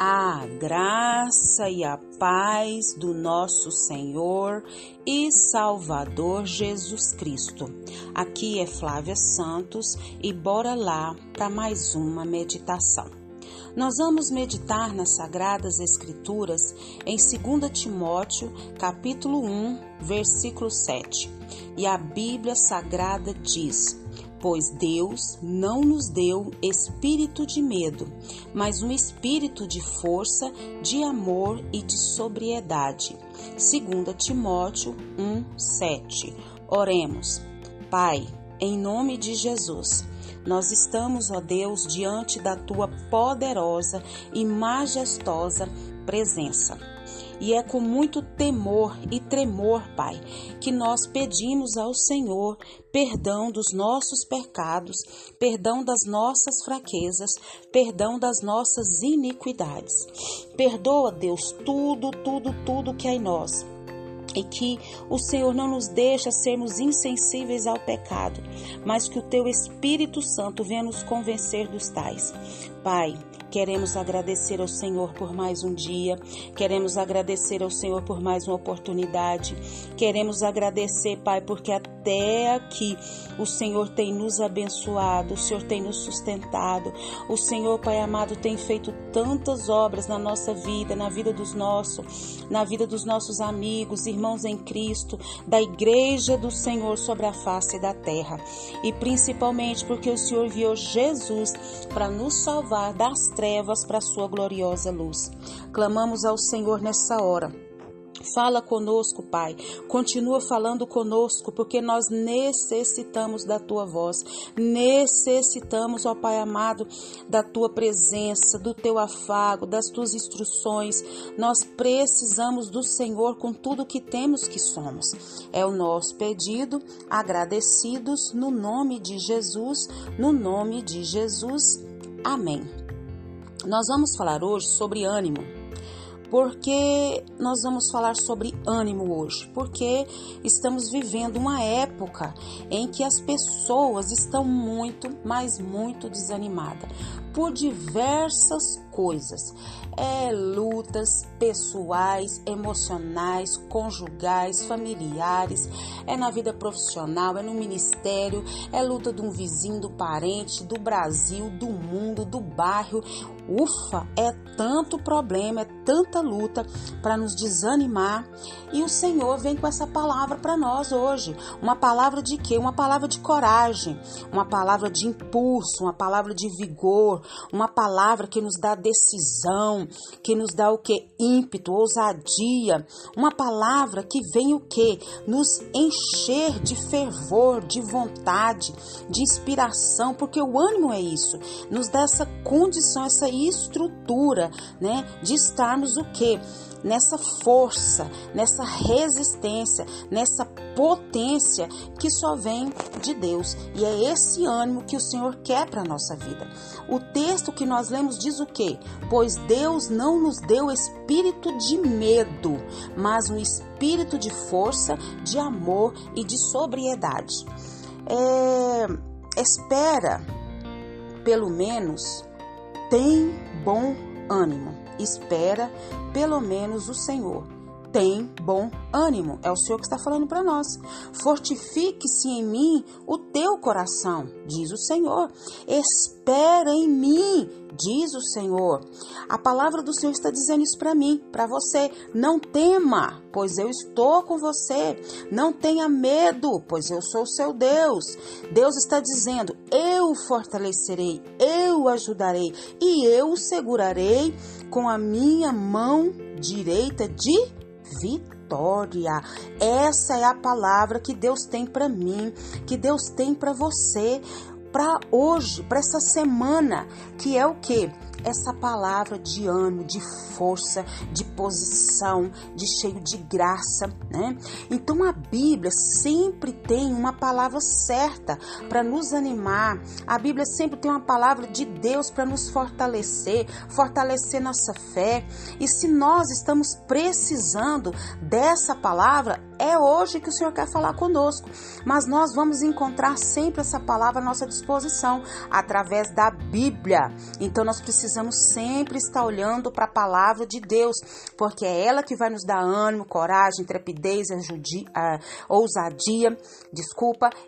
A graça e a paz do nosso Senhor e Salvador Jesus Cristo. Aqui é Flávia Santos e bora lá para mais uma meditação. Nós vamos meditar nas Sagradas Escrituras em 2 Timóteo, capítulo 1, versículo 7. E a Bíblia Sagrada diz: pois Deus não nos deu espírito de medo, mas um espírito de força, de amor e de sobriedade. 2 Timóteo 1:7. Oremos. Pai, em nome de Jesus, nós estamos, ó Deus, diante da Tua poderosa e majestosa presença. E é com muito temor e tremor, Pai, que nós pedimos ao Senhor perdão dos nossos pecados, perdão das nossas fraquezas, perdão das nossas iniquidades. Perdoa, Deus, tudo que é em nós. E que o Senhor não nos deixa sermos insensíveis ao pecado, mas que o Teu Espírito Santo venha nos convencer dos tais. Pai, queremos agradecer ao Senhor por mais um dia, queremos agradecer ao Senhor por mais uma oportunidade, queremos agradecer, Pai, porque até aqui o Senhor tem nos abençoado, o Senhor tem nos sustentado, o Senhor, Pai amado, tem feito tantas obras na nossa vida, na vida dos nossos, na vida dos nossos amigos, irmãos em Cristo, da igreja do Senhor sobre a face da terra, e principalmente porque o Senhor enviou Jesus para nos salvar das trevas para a sua gloriosa luz. Clamamos ao Senhor nessa hora. Fala conosco, Pai. Continua falando conosco, porque nós necessitamos da Tua voz. Necessitamos, ó Pai amado, da Tua presença, do Teu afago, das Tuas instruções. Nós precisamos do Senhor com tudo que temos, que somos. É o nosso pedido, agradecidos no nome de Jesus, no nome de Jesus. Amém. Nós vamos falar hoje sobre ânimo. Por que nós vamos falar sobre ânimo hoje? Porque estamos vivendo uma época em que as pessoas estão muito, mas muito desanimadas por diversas coisas. Lutas pessoais, emocionais, conjugais, familiares, na vida profissional, no ministério, luta de um vizinho, do parente, do Brasil, do mundo, do bairro. Ufa, é tanto problema, é tanta luta para nos desanimar. E o Senhor vem com essa palavra para nós hoje. Uma palavra de quê? Uma palavra de coragem, uma palavra de impulso, uma palavra de vigor, uma palavra que nos dá decisão, que nos dá o quê? Ímpeto, ousadia. Uma palavra que vem o quê? Nos encher de fervor, de vontade, de inspiração, porque o ânimo é isso. Nos dá essa condição, essa estrutura, né, de estarmos o quê? Nessa força, nessa resistência, nessa potência que só vem de Deus. E é esse ânimo que o Senhor quer para a nossa vida. O texto que nós lemos diz o quê? Pois Deus não nos deu espírito de medo, mas um espírito de força, de amor e de sobriedade. Espera, pelo menos, tem bom ânimo. Espera, pelo menos, o Senhor. Tem bom ânimo. É o Senhor que está falando para nós. Fortifique-se em mim o teu coração, diz o Senhor. Espera em mim, diz o Senhor. A palavra do Senhor está dizendo isso para mim, para você. Não tema, pois eu estou com você. Não tenha medo, pois eu sou o seu Deus. Deus está dizendo: eu o fortalecerei, eu o ajudarei e eu o segurarei com a minha mão direita de vitória. Essa é a palavra que Deus tem para mim, que Deus tem para você, para hoje, para essa semana, que é o quê? Essa palavra de ânimo, de força, de posição, de cheio de graça, né? Então a Bíblia sempre tem uma palavra certa para nos animar. A Bíblia sempre tem uma palavra de Deus para nos fortalecer nossa fé. E se nós estamos precisando dessa palavra, é hoje que o Senhor quer falar conosco. Mas nós vamos encontrar sempre essa palavra à nossa disposição através da Bíblia. Então nós precisamos precisamos sempre estar olhando para a palavra de Deus, porque é ela que vai nos dar ânimo, coragem, intrepidez, ousadia,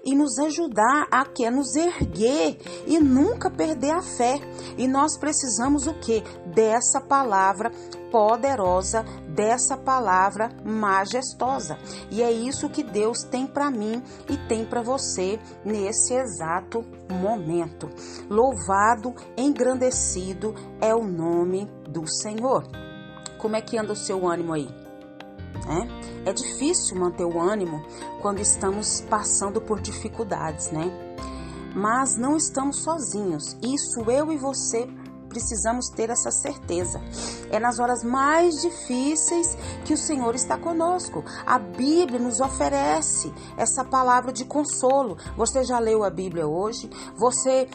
e nos ajudar a nos erguer e nunca perder a fé. E nós precisamos o quê? Dessa palavra poderosa, dessa palavra majestosa. E é isso que Deus tem para mim e tem para você nesse exato momento. Louvado, engrandecido é o nome do Senhor. Como é que anda o seu ânimo aí? É difícil manter o ânimo quando estamos passando por dificuldades, né? Mas não estamos sozinhos. Isso eu e você precisamos ter essa certeza. É nas horas mais difíceis que o Senhor está conosco. A Bíblia nos oferece essa palavra de consolo. Você já leu a Bíblia hoje? Você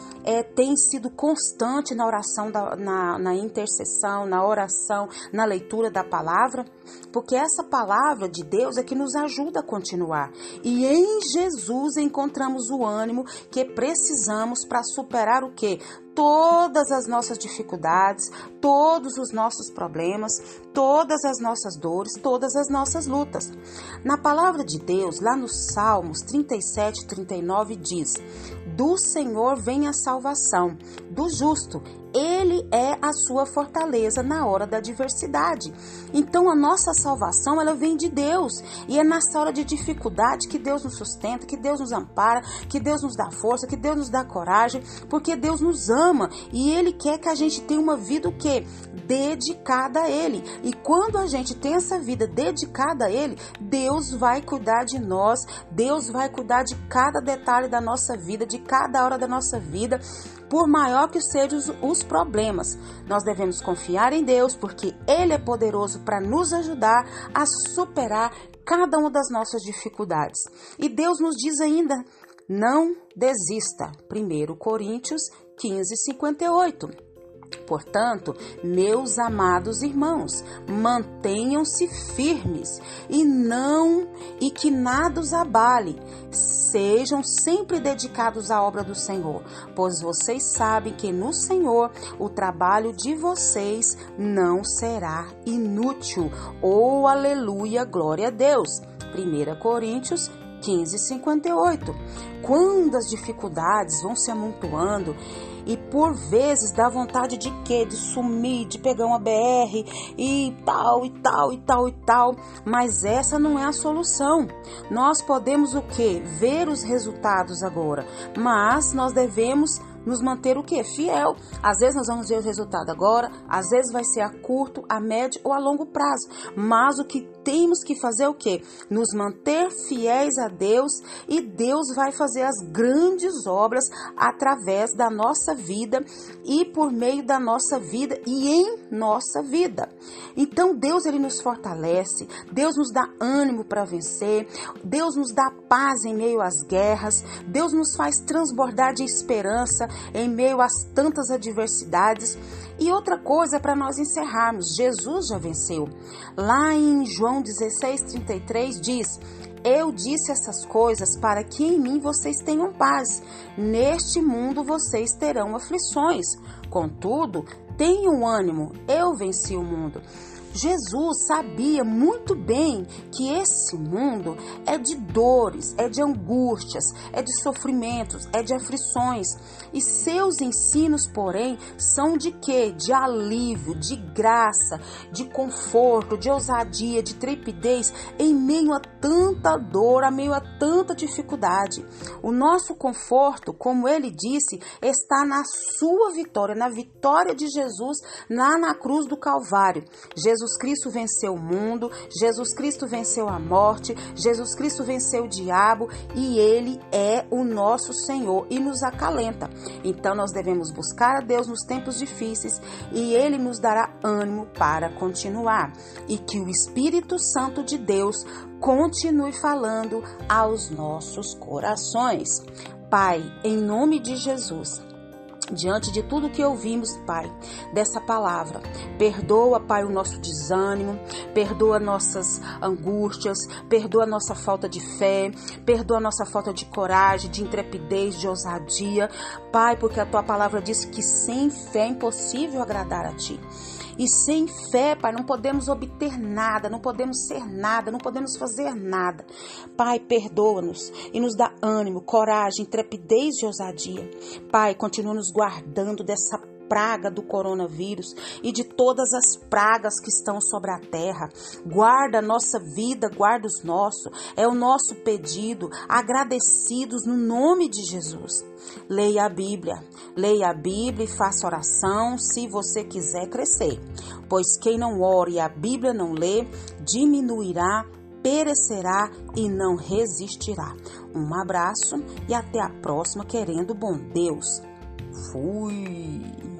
tem sido constante na oração, na intercessão, na oração, na leitura da palavra? Porque essa palavra de Deus é que nos ajuda a continuar. E em Jesus encontramos o ânimo que precisamos para superar o quê? Todas as nossas dificuldades, todos os nossos problemas, todas as nossas dores, todas as nossas lutas. Na palavra de Deus, lá nos Salmos 37, 39 diz: do Senhor vem a salvação, do justo, Ele é a sua fortaleza na hora da adversidade. Então a nossa salvação, ela vem de Deus, e é nessa hora de dificuldade que Deus nos sustenta, que Deus nos ampara, que Deus nos dá força, que Deus nos dá coragem, porque Deus nos ama e Ele quer que a gente tenha uma vida o quê? Dedicada a Ele. E quando a gente tem essa vida dedicada a Ele, Deus vai cuidar de nós, Deus vai cuidar de cada detalhe da nossa vida, de cada hora da nossa vida, por maior que sejam os problemas. Nós devemos confiar em Deus, porque Ele é poderoso para nos ajudar a superar cada uma das nossas dificuldades. E Deus nos diz ainda: não desista. 1 Coríntios 15, 58. Portanto, meus amados irmãos, mantenham-se firmes e que nada os abale. Sejam sempre dedicados à obra do Senhor, pois vocês sabem que no Senhor o trabalho de vocês não será inútil. Oh, aleluia, glória a Deus. 1 Coríntios 15, 58. Quando as dificuldades vão se amontoando, e por vezes dá vontade de quê? De sumir, de pegar uma BR e tal, e tal, e tal, e tal. Mas essa não é a solução. Nós podemos o quê? Ver os resultados agora. Mas nós devemos nos manter o quê? Fiel. Às vezes nós vamos ver o resultado agora, às vezes vai ser a curto, a médio ou a longo prazo. Mas o que temos que fazer o quê? Nos manter fiéis a Deus, e Deus vai fazer as grandes obras através da nossa vida e por meio da nossa vida e em nossa vida. Então Deus, Ele nos fortalece, Deus nos dá ânimo para vencer, Deus nos dá paz em meio às guerras, Deus nos faz transbordar de esperança em meio às tantas adversidades. E outra coisa, para nós encerrarmos, Jesus já venceu. Lá em João 16:33 diz: eu disse essas coisas para que em mim vocês tenham paz. Neste mundo vocês terão aflições. Contudo, tenham ânimo, eu venci o mundo. Jesus sabia muito bem que esse mundo é de dores, é de angústias, é de sofrimentos, é de aflições. E seus ensinos, porém, são de quê? De alívio, de graça, de conforto, de ousadia, de trepidez em meio a tanta dor, em meio a tanta dificuldade. O nosso conforto, como Ele disse, está na sua vitória, na vitória de Jesus lá na cruz do Calvário. Jesus Cristo venceu o mundo, Jesus Cristo venceu a morte, Jesus Cristo venceu o diabo, e Ele é o nosso Senhor e nos acalenta. Então nós devemos buscar a Deus nos tempos difíceis, e Ele nos dará ânimo para continuar. E que o Espírito Santo de Deus continue falando aos nossos corações. Pai, em nome de Jesus, Diante de tudo que ouvimos, Pai, dessa palavra, perdoa, Pai, o nosso desânimo, perdoa nossas angústias, perdoa nossa falta de fé, perdoa nossa falta de coragem, de intrepidez, de ousadia, Pai, porque a Tua palavra diz que sem fé é impossível agradar a Ti. E sem fé, Pai, não podemos obter nada, não podemos ser nada, não podemos fazer nada. Pai, perdoa-nos e nos dá ânimo, coragem, intrepidez e ousadia. Pai, continua nos guardando dessa praga do coronavírus e de todas as pragas que estão sobre a terra. Guarda a nossa vida, guarda os nossos. É o nosso pedido, agradecidos no nome de Jesus. Leia a Bíblia e faça oração se você quiser crescer, pois quem não ora e a Bíblia não lê, diminuirá, perecerá e não resistirá. Um abraço e até a próxima, querendo bom Deus. Fui!